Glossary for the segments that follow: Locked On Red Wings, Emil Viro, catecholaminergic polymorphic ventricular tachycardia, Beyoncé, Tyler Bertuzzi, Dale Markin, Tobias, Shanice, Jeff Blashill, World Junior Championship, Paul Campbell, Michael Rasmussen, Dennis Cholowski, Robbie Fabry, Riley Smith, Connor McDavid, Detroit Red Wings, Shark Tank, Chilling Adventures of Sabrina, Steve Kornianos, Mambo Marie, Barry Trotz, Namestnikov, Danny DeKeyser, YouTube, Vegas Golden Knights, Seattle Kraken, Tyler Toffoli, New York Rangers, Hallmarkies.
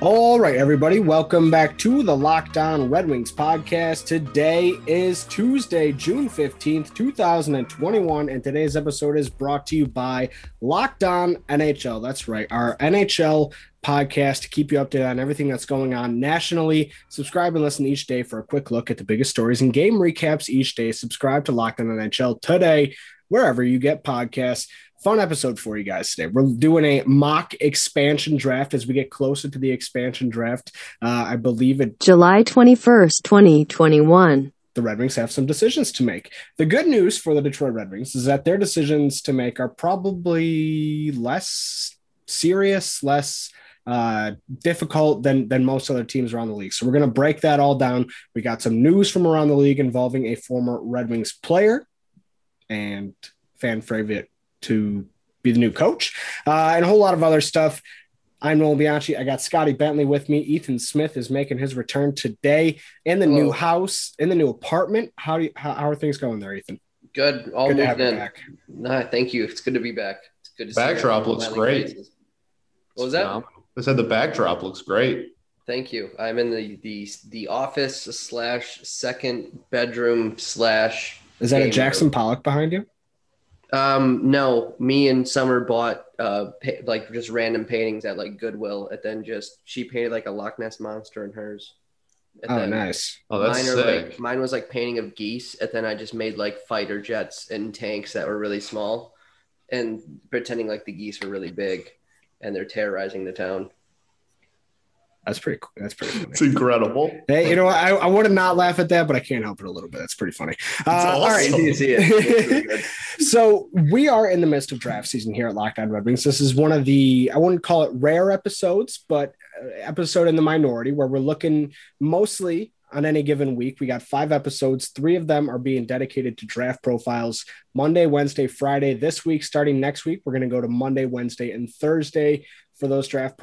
All right, everybody, welcome back to the Locked On Red Wings podcast. Today is Tuesday, June 15th, 2021, and today's episode is brought to you by Locked On NHL. That's right, our NHL podcast to keep you updated on everything that's going on nationally. Subscribe and listen each day for a quick look at the biggest stories and game recaps each day. Subscribe to Locked On NHL today, wherever you get podcasts. Fun episode for you guys today. We're doing a mock expansion draft as we get closer to the expansion draft. I believe it July 21st, 2021. The Red Wings have some decisions to make. The good news for the Detroit Red Wings is that their decisions to make are probably less serious, less difficult than most other teams around the league. So we're going to break that all down. We got some news from around the league involving a former Red Wings player and fan favorite to be the new coach, and a whole lot of other stuff. I'm Noel Bianchi. I got Scotty Bentley with me. Ethan Smith is making his return today in the new house, in the new apartment. How are things going there, Ethan? Good. All good moved in. Back. No, thank you. It's good to be back. It's good to see you. Backdrop looks great. Places. What was that? No, I said the backdrop looks great. Thank you. I'm in the office / second bedroom / Is that a Jackson Pollock behind you? No, me and Summer bought just random paintings at Goodwill, and then she painted a Loch Ness monster in hers. And nice! Oh, that's sick. Mine was painting of geese, and then I just made fighter jets and tanks that were really small, and pretending the geese were really big, and they're terrorizing the town. That's pretty cool. That's pretty funny. It's incredible. Hey, you know, I would not laugh at that, but I can't help it a little bit. That's pretty funny. Awesome. All right. It's so we are in the midst of draft season here at Locked On Red Wings. This is one of the, I wouldn't call it rare episodes, but episode in the minority where we're looking mostly on any given week. We got 5 episodes. 3 of them are being dedicated to draft profiles. Monday, Wednesday, Friday this week. Starting next week, we're going to go to Monday, Wednesday, and Thursday for those draft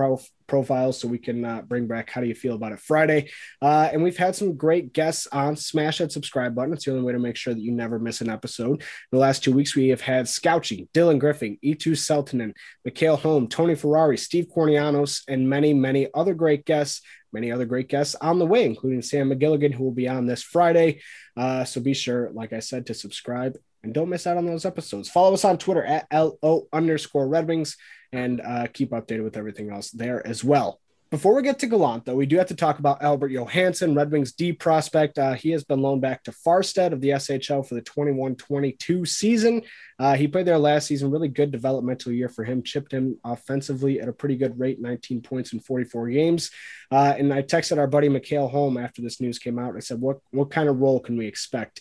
profiles, so we can bring back How Do You Feel About It Friday. And we've had some great guests on. Smash that subscribe button. It's the only way to make sure that you never miss an episode. In the last 2 weeks, we have had Scouchy, Dylan Griffin, E2 Seltanen, Mikael Hölm, Tony Ferrari, Steve Kornianos, and many, many other great guests. Many other great guests on the way, including Sam McGilligan, who will be on this Friday. So be sure, like I said, to subscribe and don't miss out on those episodes. Follow us on Twitter at @LO_Red Wings. And keep updated with everything else there as well. Before we get to Gallant, though, we do have to talk about Albert Johansson, Red Wings D prospect. He has been loaned back to Farstead of the SHL for the 21-22 season. He played there last season. Really good developmental year for him. Chipped him offensively at a pretty good rate, 19 points in 44 games. And I texted our buddy Mikael Hölm after this news came out. I said, what kind of role can we expect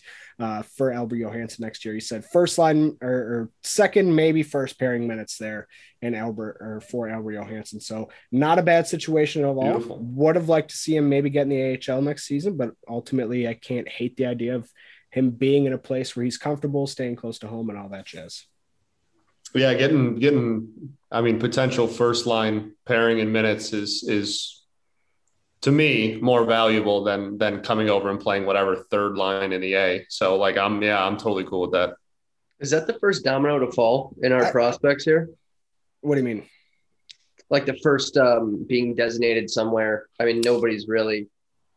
for Albert Johansson next year? He said first line or second, maybe first pairing minutes there for Albert Johansson. So not a bad situation at all. Beautiful. Would have liked to see him maybe get in the AHL next season, but ultimately I can't hate the idea of him being in a place where he's comfortable, staying close to home and all that jazz. Yeah, getting potential first line pairing in minutes is to me more valuable than coming over and playing whatever third line in the A. So I'm totally cool with that. Is that the first domino to fall in our prospects here? What do you mean? The first being designated somewhere. Nobody's really.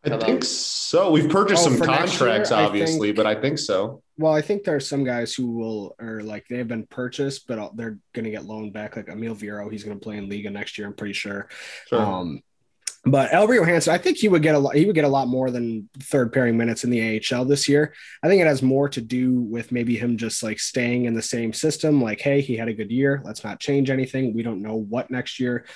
I think so. We've purchased some contracts, obviously, but I think so. Well, I think there are some guys who they've been purchased, but they're going to get loaned back. Like Emil Viro, he's going to play in Liga next year, I'm pretty sure. But Albert Johansson, I think he would get a lot more than third pairing minutes in the AHL this year. I think it has more to do with maybe him just staying in the same system. Hey, he had a good year. Let's not change anything. We don't know what next year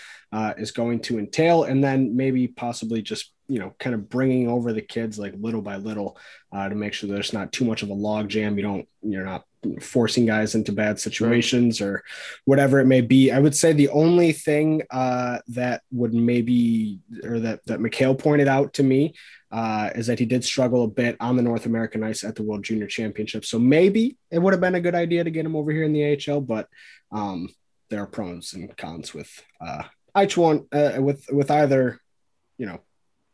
is going to entail. And then maybe possibly just you know, kind of bringing over the kids like little by little to make sure there's not too much of a log jam. You're not forcing guys into bad situations or whatever it may be. I would say the only thing that would maybe, or that Mikael pointed out to me is that he did struggle a bit on the North American ice at the World Junior Championship. So maybe it would have been a good idea to get him over here in the AHL, but there are pros and cons with each one, with either,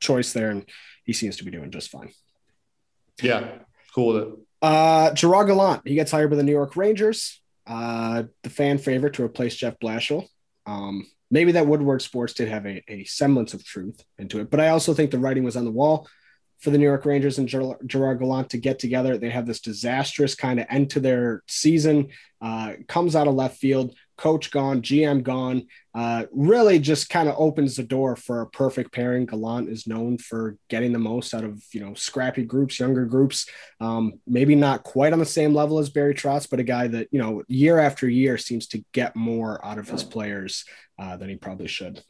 choice there, and he seems to be doing just fine. Yeah, cool with it. Gerard Gallant, he gets hired by the New York Rangers, the fan favorite to replace Jeff Blashill. Maybe that Woodward Sports did have a semblance of truth into it, but I also think the writing was on the wall for the New York Rangers and Gerard Gallant to get together. They have this disastrous kind of end to their season, comes out of left field, coach gone, GM gone, really just kind of opens the door for a perfect pairing. Gallant is known for getting the most out of, scrappy groups, younger groups, maybe not quite on the same level as Barry Trotz, but a guy that, year after year seems to get more out of his players than he probably should.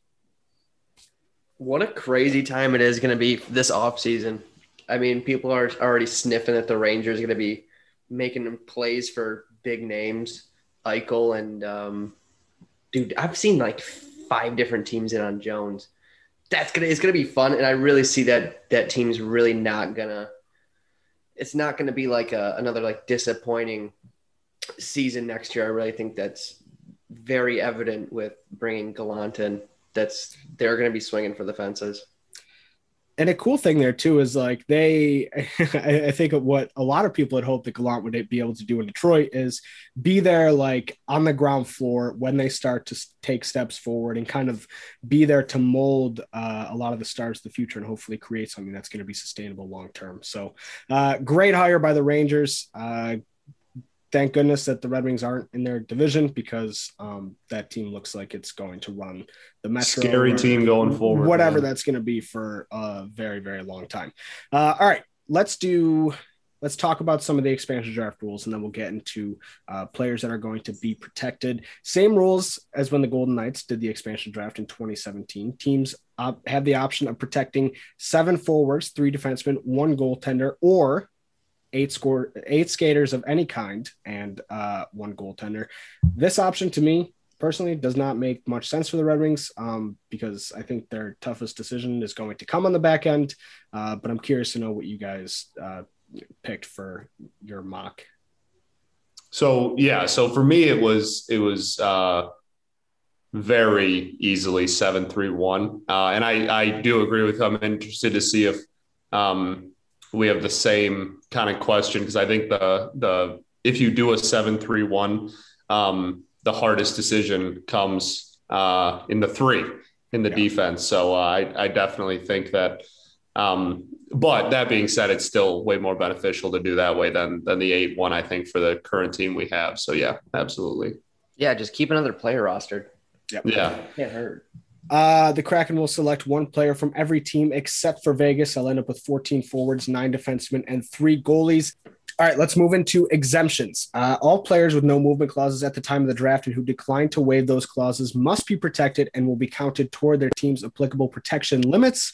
What a crazy time it is going to be this offseason. I mean, people are already sniffing that the Rangers are going to be making plays for big names. Eichel and I've seen like 5 different teams in on Jones. It's gonna be fun, and I really see that team's really not gonna. It's not gonna be like another like disappointing season next year. I really think that's very evident with bringing Gallant in. They're gonna be swinging for the fences. And a cool thing there too is like I think what a lot of people had hoped that Gallant would be able to do in Detroit is be there like on the ground floor when they start to take steps forward and kind of be there to mold a lot of the stars of the future and hopefully create something that's going to be sustainable long-term. So great hire by the Rangers. Thank goodness that the Red Wings aren't in their division because that team looks like it's going to run the Metro. Scary team going forward. Whatever that's going to be for a very, very long time. All right, let's talk about some of the expansion draft rules, and then we'll get into players that are going to be protected. Same rules as when the Golden Knights did the expansion draft in 2017. Teams have the option of protecting 7 forwards, 3 defensemen, 1 goaltender, or 8 skaters of any kind and 1 goaltender. This option to me personally does not make much sense for the Red Wings because I think their toughest decision is going to come on the back end. But I'm curious to know what you guys picked for your mock. So for me it was very easily 7-3-1, and I do agree with. I'm interested to see if. We have the same kind of question because I think the if you do a 7-3-1, the hardest decision comes in the 3 in the defense. So I definitely think that. But that being said, it's still way more beneficial to do that way than the 8-1. I think for the current team we have. So yeah, absolutely. Yeah, just keep another player rostered. Yep. Yeah, can't hurt. The Kraken will select 1 player from every team except for Vegas. I'll end up with 14 forwards, 9 defensemen, and 3 goalies. All right, let's move into exemptions. All players with no movement clauses at the time of the draft and who decline to waive those clauses must be protected and will be counted toward their team's applicable protection limits.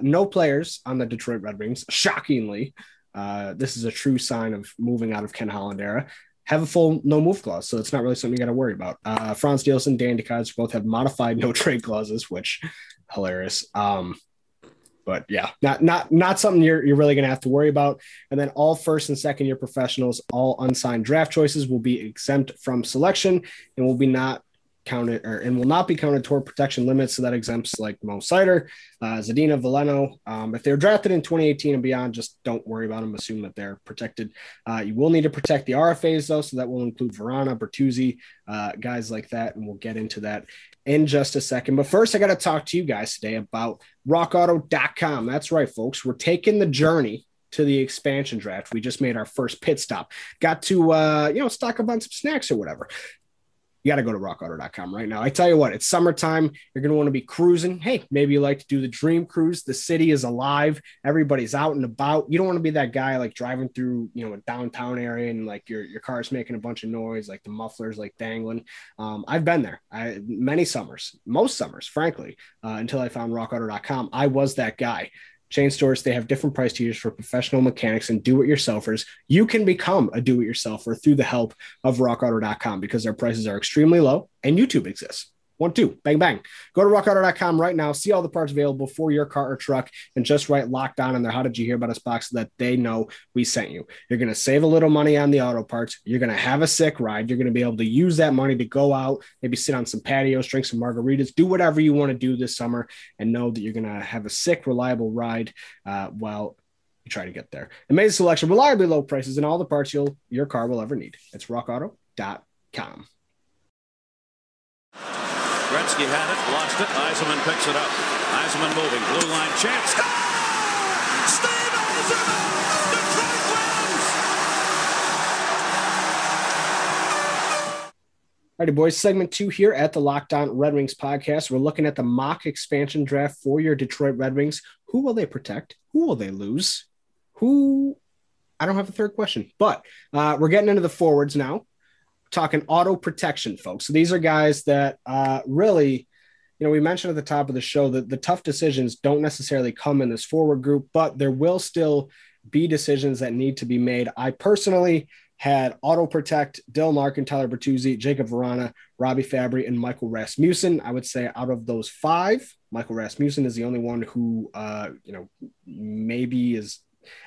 No players on the Detroit Red Wings, shockingly. This is a true sign of moving out of Ken Holland era. Have a full no-move clause, so it's not really something you got to worry about. Frans Nielsen, Danny DeKeyser both have modified no-trade clauses, which hilarious. But yeah, not something you're really going to have to worry about. And then all first- and second-year professionals, all unsigned draft choices will be exempt from selection and will not be counted toward protection limits. So that exempts like Mo Seider, Zadina, Veleno. If they're drafted in 2018 and beyond, just don't worry about them. Assume that they're protected. You will need to protect the RFAs though. So that will include Verana, Bertuzzi, guys like that. And we'll get into that in just a second. But first I got to talk to you guys today about rockauto.com. That's right, folks. We're taking the journey to the expansion draft. We just made our first pit stop, got to, stock up on some snacks or whatever. you got to go to rockauto.com right now. I tell you what, it's summertime. You're going to want to be cruising. Hey, maybe you like to do the dream cruise. The city is alive. Everybody's out and about. You don't want to be that guy like driving through, you know, a downtown area and like your car's making a bunch of noise, like the muffler's like dangling. I've been there many summers, most summers, frankly, until I found rockauto.com. I was that guy. Chain stores, they have different price tiers for professional mechanics and do-it-yourselfers. You can become a do-it-yourselfer through the help of rockauto.com because their prices are extremely low and YouTube exists. 1, 2, bang, bang. Go to rockauto.com right now. See all the parts available for your car or truck and just write Locked On in their How Did You Hear About Us box so that they know we sent you. You're going to save a little money on the auto parts. You're going to have a sick ride. You're going to be able to use that money to go out, maybe sit on some patios, drink some margaritas, do whatever you want to do this summer and know that you're going to have a sick, reliable ride while you try to get there. Amazing selection, reliably low prices, and all the parts your car will ever need. It's rockauto.com. Gretzky had it, lost it, Yzerman picks it up. Yzerman moving, blue line chance. Score! Steve Yzerman! Detroit wins! All righty, boys. Segment 2 here at the Locked On Red Wings podcast. We're looking at the mock expansion draft for your Detroit Red Wings. Who will they protect? Who will they lose? Who? I don't have a third question, but we're getting into the forwards now. Talking auto protection, folks. So these are guys that really, you know, we mentioned at the top of the show that the tough decisions don't necessarily come in this forward group, but there will still be decisions that need to be made. I personally had auto protect Dale Markin, Tyler Bertuzzi, Jacob Verana, Robbie Fabry, and Michael Rasmussen. I would say out of those 5, Michael Rasmussen is the only one who, you know, maybe is.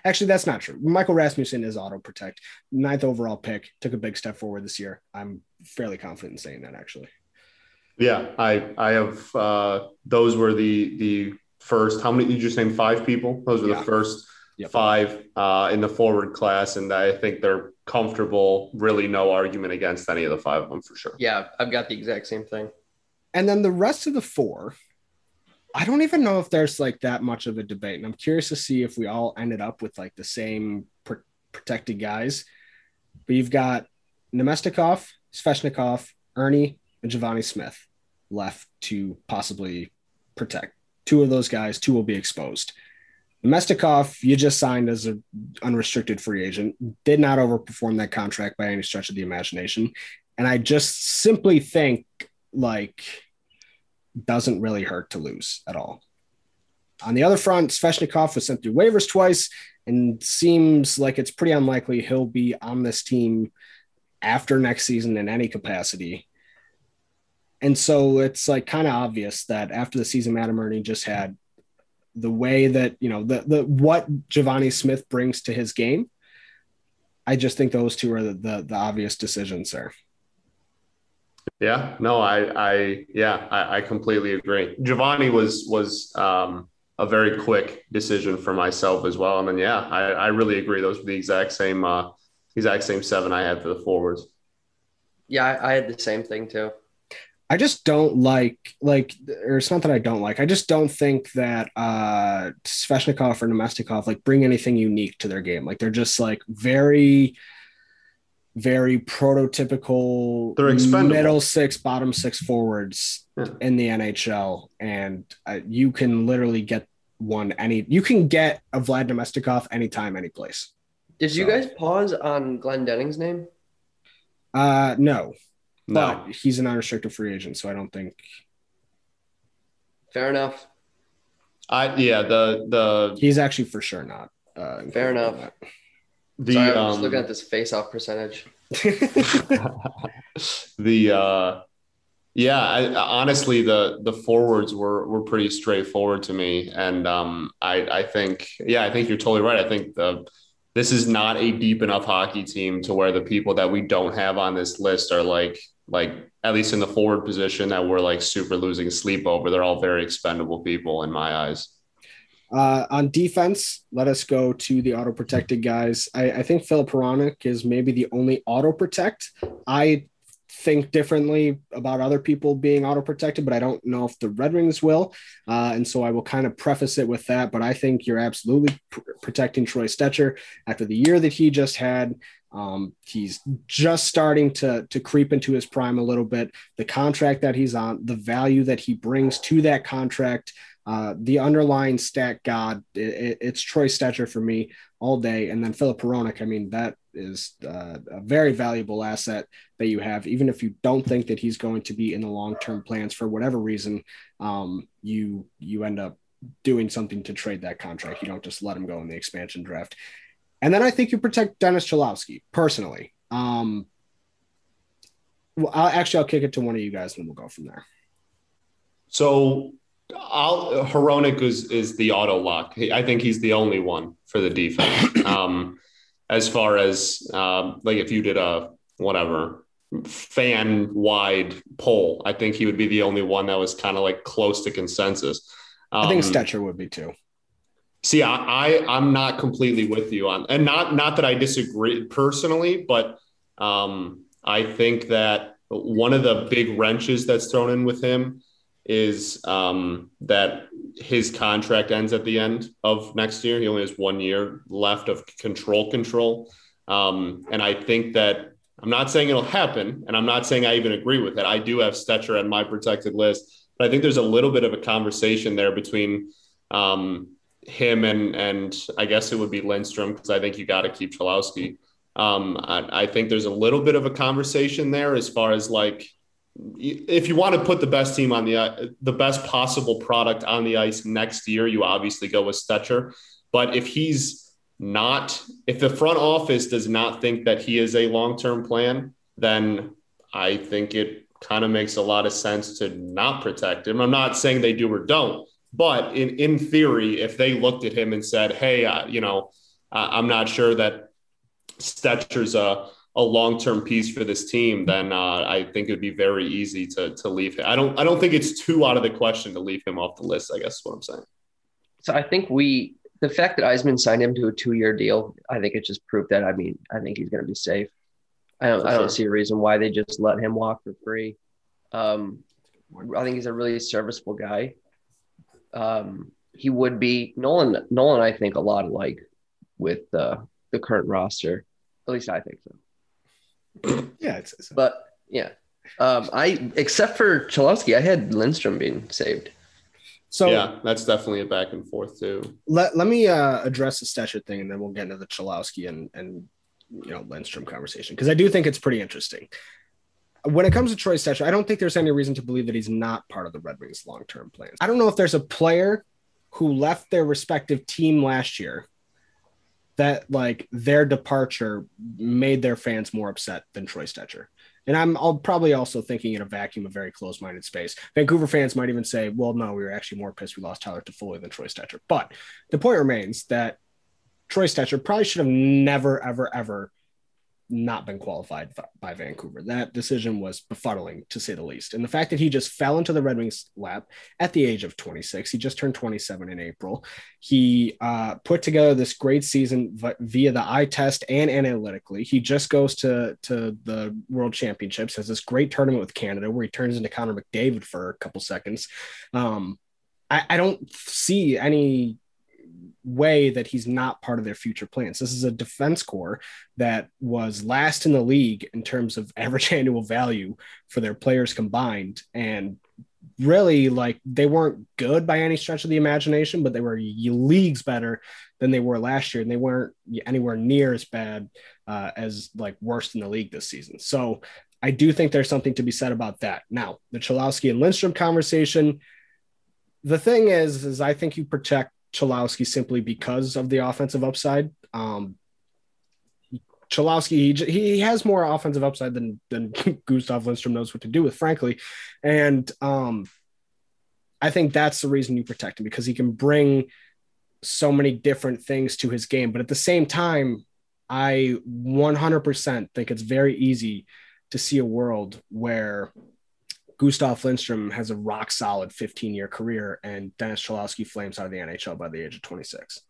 Actually, that's not true. Michael Rasmussen is auto protect. 9th overall pick, took a big step forward this year. I'm fairly confident in saying that, actually. Yeah, I have those were the first. How many did you just name? 5 people? Those were the first 5 in the forward class, and I think they're comfortable. Really, no argument against any of the 5 of them for sure. Yeah, I've got the exact same thing. And then the rest of the 4. I don't even know if there's like that much of a debate. And I'm curious to see if we all ended up with like the same protected guys, but you've got Namestnikov, Svechnikov, Ernie, and Givani Smith left to possibly protect. 2 of those guys, 2 will be exposed. Namestnikov, you just signed as an unrestricted free agent, did not overperform that contract by any stretch of the imagination. And I just simply think like, doesn't really hurt to lose at all. On the other front, Svechnikov was sent through waivers twice and seems like it's pretty unlikely he'll be on this team after next season in any capacity. And so it's like kind of obvious that after the season Matt Murney just had, the way that, you know, the what Givani Smith brings to his game, I just think those 2 are the obvious decisions there. Yeah, no, I completely agree. Givani was a very quick decision for myself as well. And then, yeah, I really agree. Those were the exact same 7 I had for the forwards. Yeah, I had the same thing too. I just don't like, or it's not that I don't like, I just don't think that Svechnikov or Namestnikov like bring anything unique to their game. Like they're just like very prototypical middle 6, bottom 6 forwards in the NHL. And you can literally get you can get a Vlad Namestnikov anytime, any place. Did you guys pause on Glenn Denning's name? No, but he's an unrestricted free agent. So I don't think. Fair enough. He's actually for sure not. Fair enough. That. Sorry, I'm just looking at this face-off percentage. Honestly, the forwards were pretty straightforward to me, and I think you're totally right. I think this is not a deep enough hockey team to where the people that we don't have on this list are like at least in the forward position that we're like super losing sleep over. They're all very expendable people in my eyes. On defense, let us go to the auto-protected guys. I think Filip Hronek is maybe the only auto-protect. I think differently about other people being autoprotected, but I don't know if the Red Wings will. And so I will kind of preface it with that, but I think you're absolutely protecting Troy Stecher after the year that he just had. He's just starting to creep into his prime a little bit. The contract that he's on, the value that he brings to that contract, the underlying stat god, it's Troy Stecher for me all day. And then Filip Hronek, I mean, that is a very valuable asset that you have, even if you don't think that he's going to be in the long-term plans for whatever reason. You end up doing something to trade that contract. You don't just let him go in the expansion draft. And then I think you protect Dennis Cholowski personally. I'll kick it to one of you guys and we'll go from there. So Hronek is the auto lock. I think he's the only one for the defense. As far as like if you did a whatever fan wide poll, I think he would be the only one that was kind of like close to consensus. I think Stecher would be too. See, I'm not completely with you on, and not that I disagree personally, but I think that one of the big wrenches that's thrown in with him is that his contract ends at the end of next year. He only has 1 year left of control. And I think that I'm not saying it'll happen, and I'm not saying I even agree with it. I do have Stecher on my protected list, but I think there's a little bit of a conversation there between him and I guess it would be Lindstrom, because I think you got to keep Cholowski. I think there's a little bit of a conversation there as far as like, if you want to put the best team on the best possible product on the ice next year, you obviously go with Stecher. But if the front office does not think that he is a long-term plan, then I think it kind of makes a lot of sense to not protect him. I'm not saying they do or don't. But in theory, if they looked at him and said, hey, I'm not sure that Stecher's a long-term piece for this team, then I think it would be very easy to leave him. I don't think it's too out of the question to leave him off the list, I guess is what I'm saying. So I think the fact that Yzerman signed him to a 2-year deal, I think it just proved that. I mean, I think he's going to be safe. I don't see a reason why they just let him walk for free. I think he's a really serviceable guy. He would be Nolan. I think a lot alike with the current roster. At least I think so. Yeah, it's but yeah, I except for Cholowski, I had Lindstrom being saved. So yeah, that's definitely a back and forth too. Let me address the Stecher thing, and then we'll get into the Cholowski and Lindstrom conversation, because I do think it's pretty interesting. When it comes to Troy Stecher, I don't think there's any reason to believe that he's not part of the Red Wings' long-term plans. I don't know if there's a player who left their respective team last year that, like, their departure made their fans more upset than Troy Stecher. And I'll probably also thinking in a vacuum, a very closed-minded space. Vancouver fans might even say, well, no, we were actually more pissed we lost Tyler Toffoli than Troy Stecher. But the point remains that Troy Stecher probably should have never, ever, ever not been qualified by Vancouver. That decision was befuddling, to say the least. And the fact that he just fell into the Red Wings' lap at the age of 26, he just turned 27 in April. He put together this great season via the eye test and analytically. He just goes to the World Championships, has this great tournament with Canada where he turns into Connor McDavid for a couple seconds. I don't see any way that he's not part of their future plans. This is a defense corps that was last in the league in terms of average annual value for their players combined. And really, like, they weren't good by any stretch of the imagination, but they were leagues better than they were last year. And they weren't anywhere near as bad as like worst in the league this season. So I do think there's something to be said about that. Now, the Cholowski and Lindstrom conversation, the thing is I think you protect Cholowski simply because of the offensive upside. Cholowski, he has more offensive upside than Gustav Lindstrom knows what to do with, frankly. And I think that's the reason you protect him, because he can bring so many different things to his game. But at the same time, I 100% think it's very easy to see a world where Gustav Lindstrom has a rock solid 15-year career and Dennis Cholowski flames out of the NHL by the age of 26.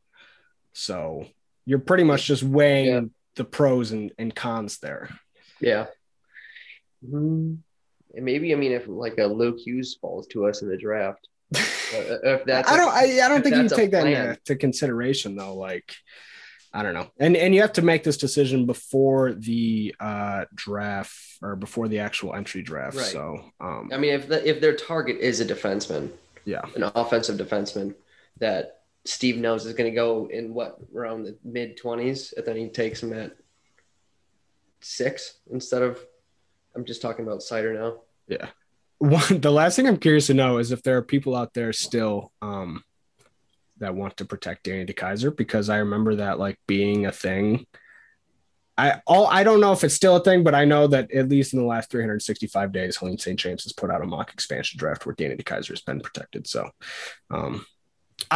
So you're pretty much just weighing the pros and cons there. Yeah. Mm-hmm. And maybe, I mean, if like a Luke Hughes falls to us in the draft, if that's I don't think you take that into consideration though. Like, I don't know. And you have to make this decision before the draft or before the actual entry draft. Right. So, I mean, if their target is a defenseman, an offensive defenseman that Steve knows is going to go in what, around the mid 20s, and then he takes him at 6 instead of, I'm just talking about Seider now. Yeah. The last thing I'm curious to know is if there are people out there still, that want to protect Danny DeKeyser, because I remember that like being a thing. I don't know if it's still a thing, but I know that at least in the last 365 days, Helene St. James has put out a mock expansion draft where Danny DeKeyser has been protected. So I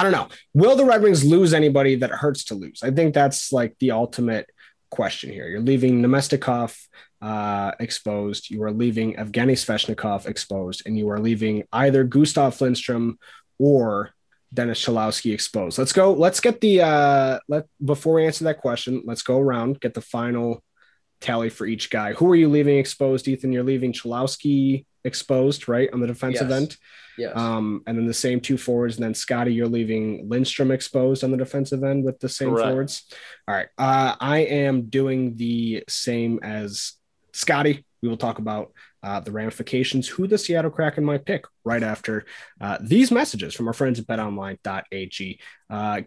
don't know. Will the Red Wings lose anybody that hurts to lose? I think that's like the ultimate question here. You're leaving Namestnikov exposed. You are leaving Evgeny Svechnikov exposed, and you are leaving either Gustav Lindstrom or Dennis Cholowski exposed. Let's go. Let's get the before we answer that question, let's go around, get the final tally for each guy. Who are you leaving exposed, Ethan? You're leaving Cholowski exposed, right? On the defensive end. Yes. And then the same two forwards. And then Scotty, you're leaving Lindstrom exposed on the defensive end with the same forwards. All right. I am doing the same as Scotty. We will talk about the ramifications, who the Seattle Kraken might pick right after these messages from our friends at betonline.ag.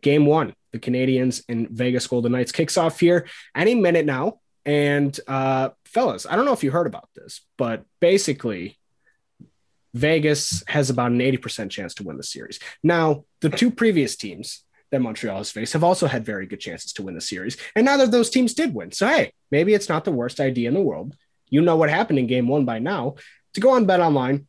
Game one, the Canadiens and Vegas Golden Knights kicks off here any minute now. And fellas, I don't know if you heard about this, but basically Vegas has about an 80% chance to win the series. Now, the two previous teams that Montreal has faced have also had very good chances to win the series. And neither of those teams did win. So, hey, maybe it's not the worst idea in the world. You know what happened in game one by now, to go on BetOnline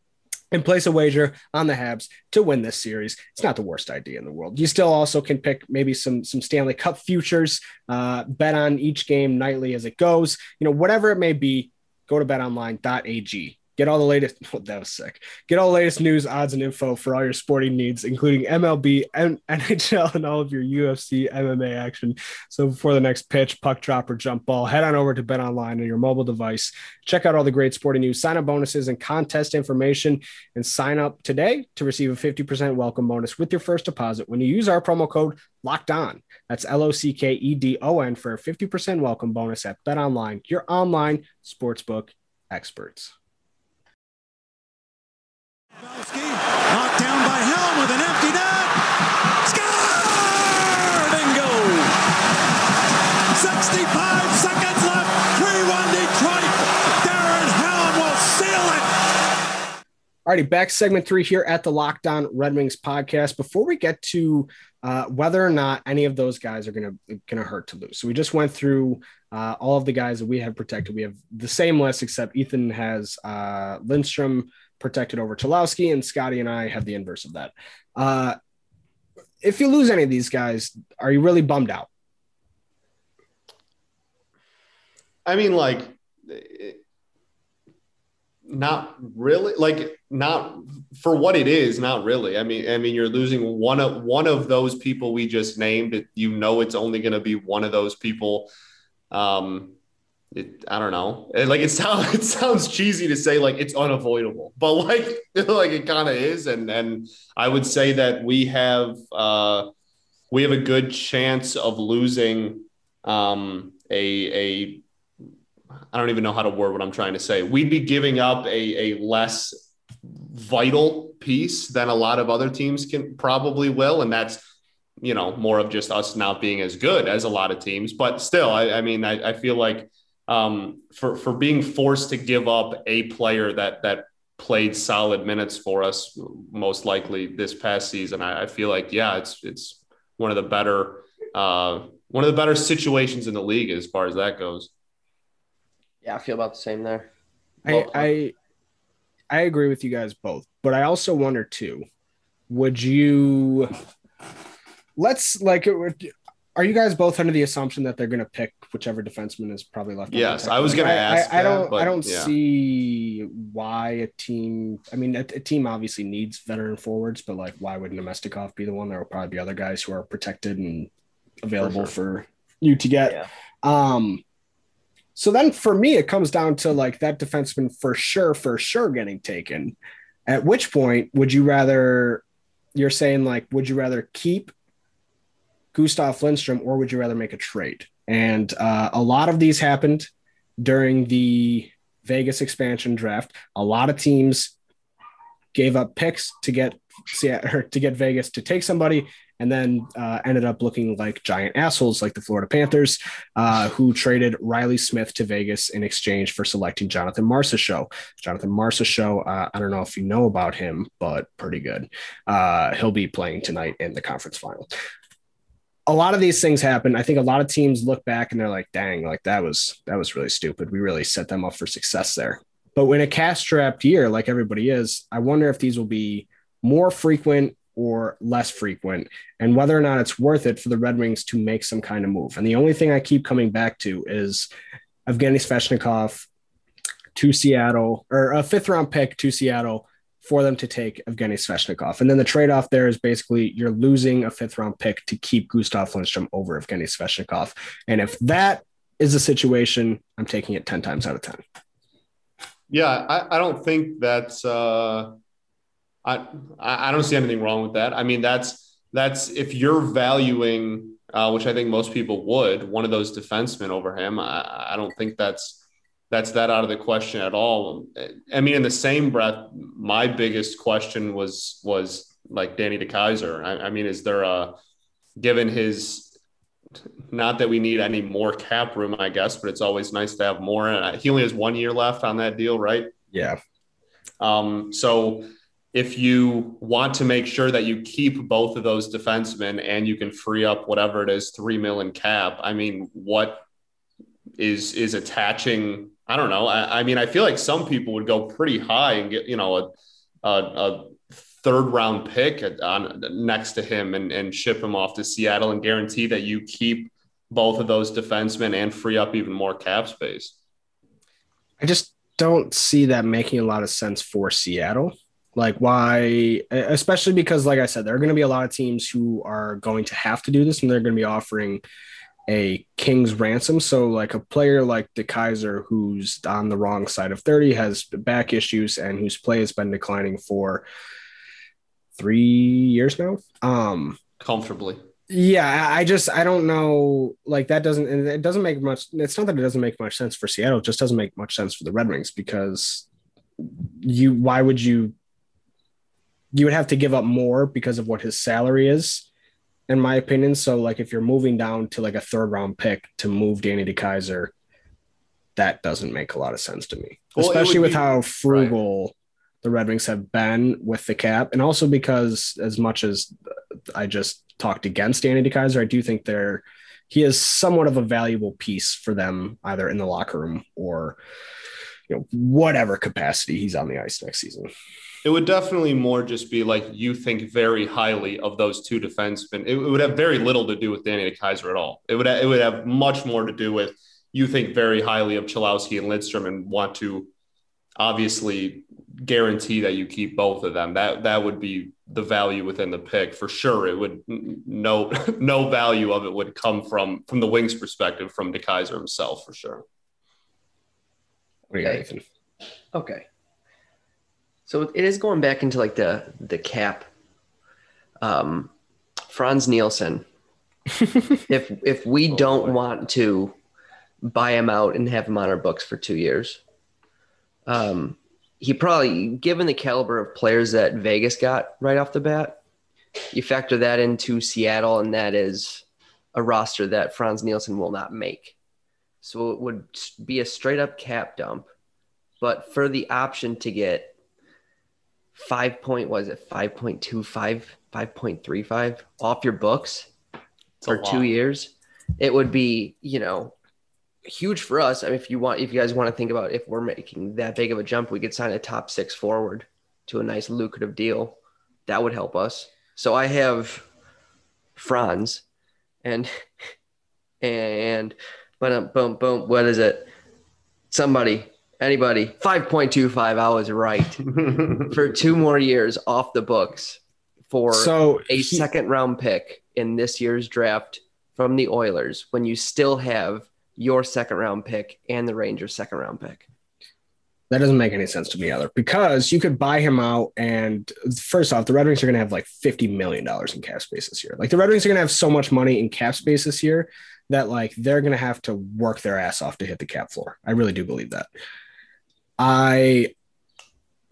and place a wager on the Habs to win this series. It's not the worst idea in the world. You still also can pick maybe some Stanley Cup futures, bet on each game nightly as it goes, you know, whatever it may be. Go to betonline.ag. Get all the latest. Oh, that was sick. Get all the latest news, odds, and info for all your sporting needs, including MLB, NHL, and all of your UFC, MMA action. So before the next pitch, puck drop, or jump ball, head on over to BetOnline on your mobile device. Check out all the great sporting news, sign-up bonuses, and contest information, and sign up today to receive a 50% welcome bonus with your first deposit when you use our promo code LOCKEDON. That's LOCKEDON for a 50% welcome bonus at BetOnline, your online sportsbook experts. Knocked down by Helm with an empty net. Score! Bingo! 65 seconds left. 3-1 Detroit. Darren Helm will seal it. All righty, back segment 3 here at the Locked On Red Wings podcast. Before we get to whether or not any of those guys are gonna hurt to lose, so we just went through all of the guys that we have protected. We have the same list except Ethan has Lindstrom protected over Cholowski, and Scotty and I have the inverse of that. If you lose any of these guys, are you really bummed out? I mean, like, not really. Like, not for what it is, not really. I mean, you're losing one of those people we just named. You know, it's only going to be one of those people. I don't know. Like, it sounds cheesy to say like it's unavoidable, but like it kind of is. And I would say that we have a good chance of losing I don't even know how to word what I'm trying to say. We'd be giving up a less vital piece than a lot of other teams can probably will. And that's, you know, more of just us not being as good as a lot of teams, but still, I mean, I feel like, for being forced to give up a player that played solid minutes for us, most likely this past season, I feel like, yeah, it's one of the better situations in the league as far as that goes. Yeah, I feel about the same there. I agree with you guys both, but I also wonder too, are you guys both under the assumption that they're going to pick whichever defenseman is probably left? Yes, I was going to ask. I don't see why a team. I mean, a team obviously needs veteran forwards, but like, why would Namestnikov be the one? There will probably be other guys who are protected and available for you to get. Yeah. So then for me, it comes down to like that defenseman for sure getting taken. At which point would you rather, you're saying like, would you rather keep Gustav Lindstrom or would you rather make a trade? And a lot of these happened during the Vegas expansion draft. A lot of teams gave up picks to get Vegas to take somebody, and then ended up looking like giant assholes like the Florida Panthers, who traded Riley Smith to Vegas in exchange for selecting Jonathan Marchessault. Jonathan Marchessault, I don't know if you know about him, but pretty good. He'll be playing tonight in the conference final. A lot of these things happen. I think a lot of teams look back and they're like, dang, like that was really stupid. We really set them up for success there. But when a cash-strapped year, like everybody is, I wonder if these will be more frequent or less frequent, and whether or not it's worth it for the Red Wings to make some kind of move. And the only thing I keep coming back to is Evgeny Svechnikov to Seattle, or a fifth-round pick to Seattle for them to take Evgeny Svechnikov. And then the trade-off there is basically you're losing a fifth-round pick to keep Gustav Lindstrom over Evgeny Svechnikov. And if that is the situation, I'm taking it 10 times out of 10. Yeah, I don't think that's I don't see anything wrong with that. I mean, that's if you're valuing, which I think most people would, one of those defensemen over him, I don't think that's that out of the question at all. I mean, in the same breath, my biggest question was like Danny DeKeyser. I mean, is there a, given his, not that we need any more cap room, I guess, but it's always nice to have more. And he only has 1 year left on that deal, right? Yeah. So if you want to make sure that you keep both of those defensemen and you can free up whatever it is, $3 million in cap, I mean, what is attaching? I don't know. I mean, I feel like some people would go pretty high and get, you know, a third-round pick on next to him and ship him off to Seattle and guarantee that you keep both of those defensemen and free up even more cap space. I just don't see that making a lot of sense for Seattle. Like, why? Especially because, like I said, there are going to be a lot of teams who are going to have to do this, and they're going to be offering a king's ransom. So like a player like DeKeyser, who's on the wrong side of 30, has back issues, and whose play has been declining for 3 years now, comfortably. Yeah, I don't know. Like it doesn't make much. It's not that it doesn't make much sense for Seattle. It just doesn't make much sense for the Red Wings, because you would have to give up more because of what his salary is, in my opinion. So like, if you're moving down to like a third round pick to move Danny DeKeyser, that doesn't make a lot of sense to me, especially with how frugal the Red Wings have been with the cap. And also because, as much as I just talked against Danny DeKeyser, I do think he is somewhat of a valuable piece for them, either in the locker room or, you know, whatever capacity he's on the ice next season. It would definitely more just be like, you think very highly of those two defensemen. It would have very little to do with Danny DeKeyser at all. It would have much more to do with, you think very highly of Cholowski and Lindstrom and want to obviously guarantee that you keep both of them. That would be the value within the pick for sure. It would no value of it would come from the Wings' perspective, from DeKeyser himself, for sure. Okay. So it is going back into like the cap. Franz Nielsen. if we don't want to buy him out and have him on our books for 2 years, he probably, given the caliber of players that Vegas got right off the bat, you factor that into Seattle, and that is a roster that Franz Nielsen will not make. So it would be a straight up cap dump, but for the option to get 5.25, 5.35 off your books for 2 years, it would be, you know, huge for us. I mean, if you guys want to think about, if we're making that big of a jump, we could sign a top six forward to a nice lucrative deal. That would help us. So I have Franz and boom, what is it? Anybody, 5.25. I was right. For 2 more years off the books for a second round pick in this year's draft from the Oilers, when you still have your second round pick and the Rangers second round pick? That doesn't make any sense to me either, because you could buy him out. And first off, the Red Wings are going to have like $50 million in cap space this year. Like the Red Wings are going to have so much money in cap space this year that like, they're going to have to work their ass off to hit the cap floor. I really do believe that.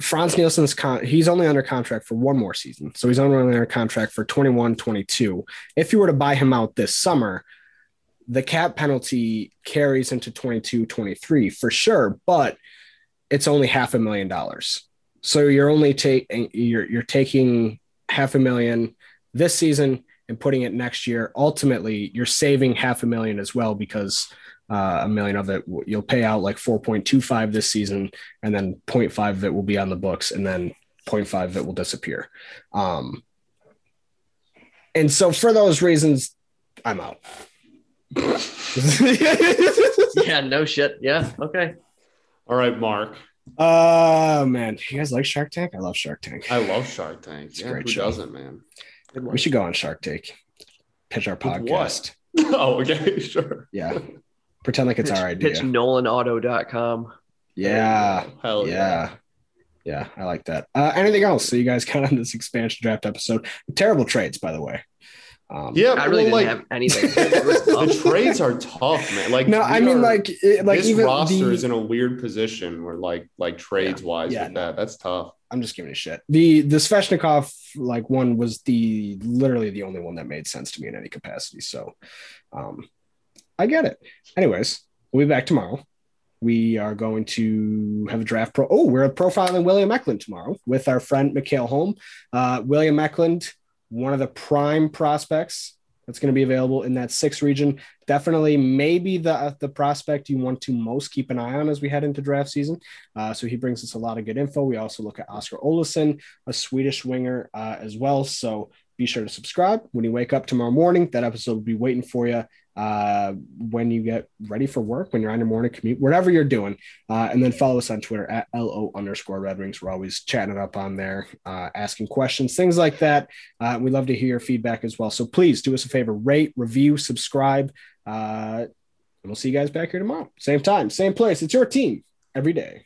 Frans Nielsen's he's only under contract for one more season. So he's only under contract for 21-22. If you were to buy him out this summer, the cap penalty carries into 22-23 for sure. But it's only $500,000. So you're only taking $500,000 this season and putting it next year. Ultimately, you're saving $500,000 as well, because $1 million of it, you'll pay out like 4.25 this season, and then 0.5 of it will be on the books, and then 0.5 of it will disappear. And so for those reasons, I'm out. Yeah, no shit. Yeah. Okay. All right, Mark. Oh, man. You guys like Shark Tank? I love Shark Tank. I love Shark Tank. It's a great show. Who doesn't, man? We should go on Shark Tank. Pitch our podcast. What? Oh, okay. Sure. Yeah. Pretend like it's our idea. Pitch NolanAuto.com. Yeah. Hell yeah. Yeah. I like that. Anything else? So you guys got on this expansion draft episode. Terrible trades, by the way. Yeah, I really didn't have anything. The trades are tough, man. Like, no, I mean, like this even roster is in a weird position where, like trades wise, with that, that's tough. I'm just giving a shit. The Svechnikov like one was literally the only one that made sense to me in any capacity. So, I get it. Anyways, we'll be back tomorrow. We are going to have a draft pro. Oh, we're profiling William Eklund tomorrow with our friend Mikael Hölm. William Eklund, one of the prime prospects that's going to be available in that 6 region. Definitely maybe the prospect you want to most keep an eye on as we head into draft season. So he brings us a lot of good info. We also look at Oscar Olsson, a Swedish winger as well. So be sure to subscribe. When you wake up tomorrow morning, that episode will be waiting for you when you get ready for work, when you're on your morning commute, whatever you're doing. And then follow us on Twitter at @LO_Red Wings. We're always chatting it up on there, asking questions, things like that. We love to hear your feedback as well. So please do us a favor, rate, review, subscribe. And we'll see you guys back here tomorrow. Same time, same place. It's your team every day.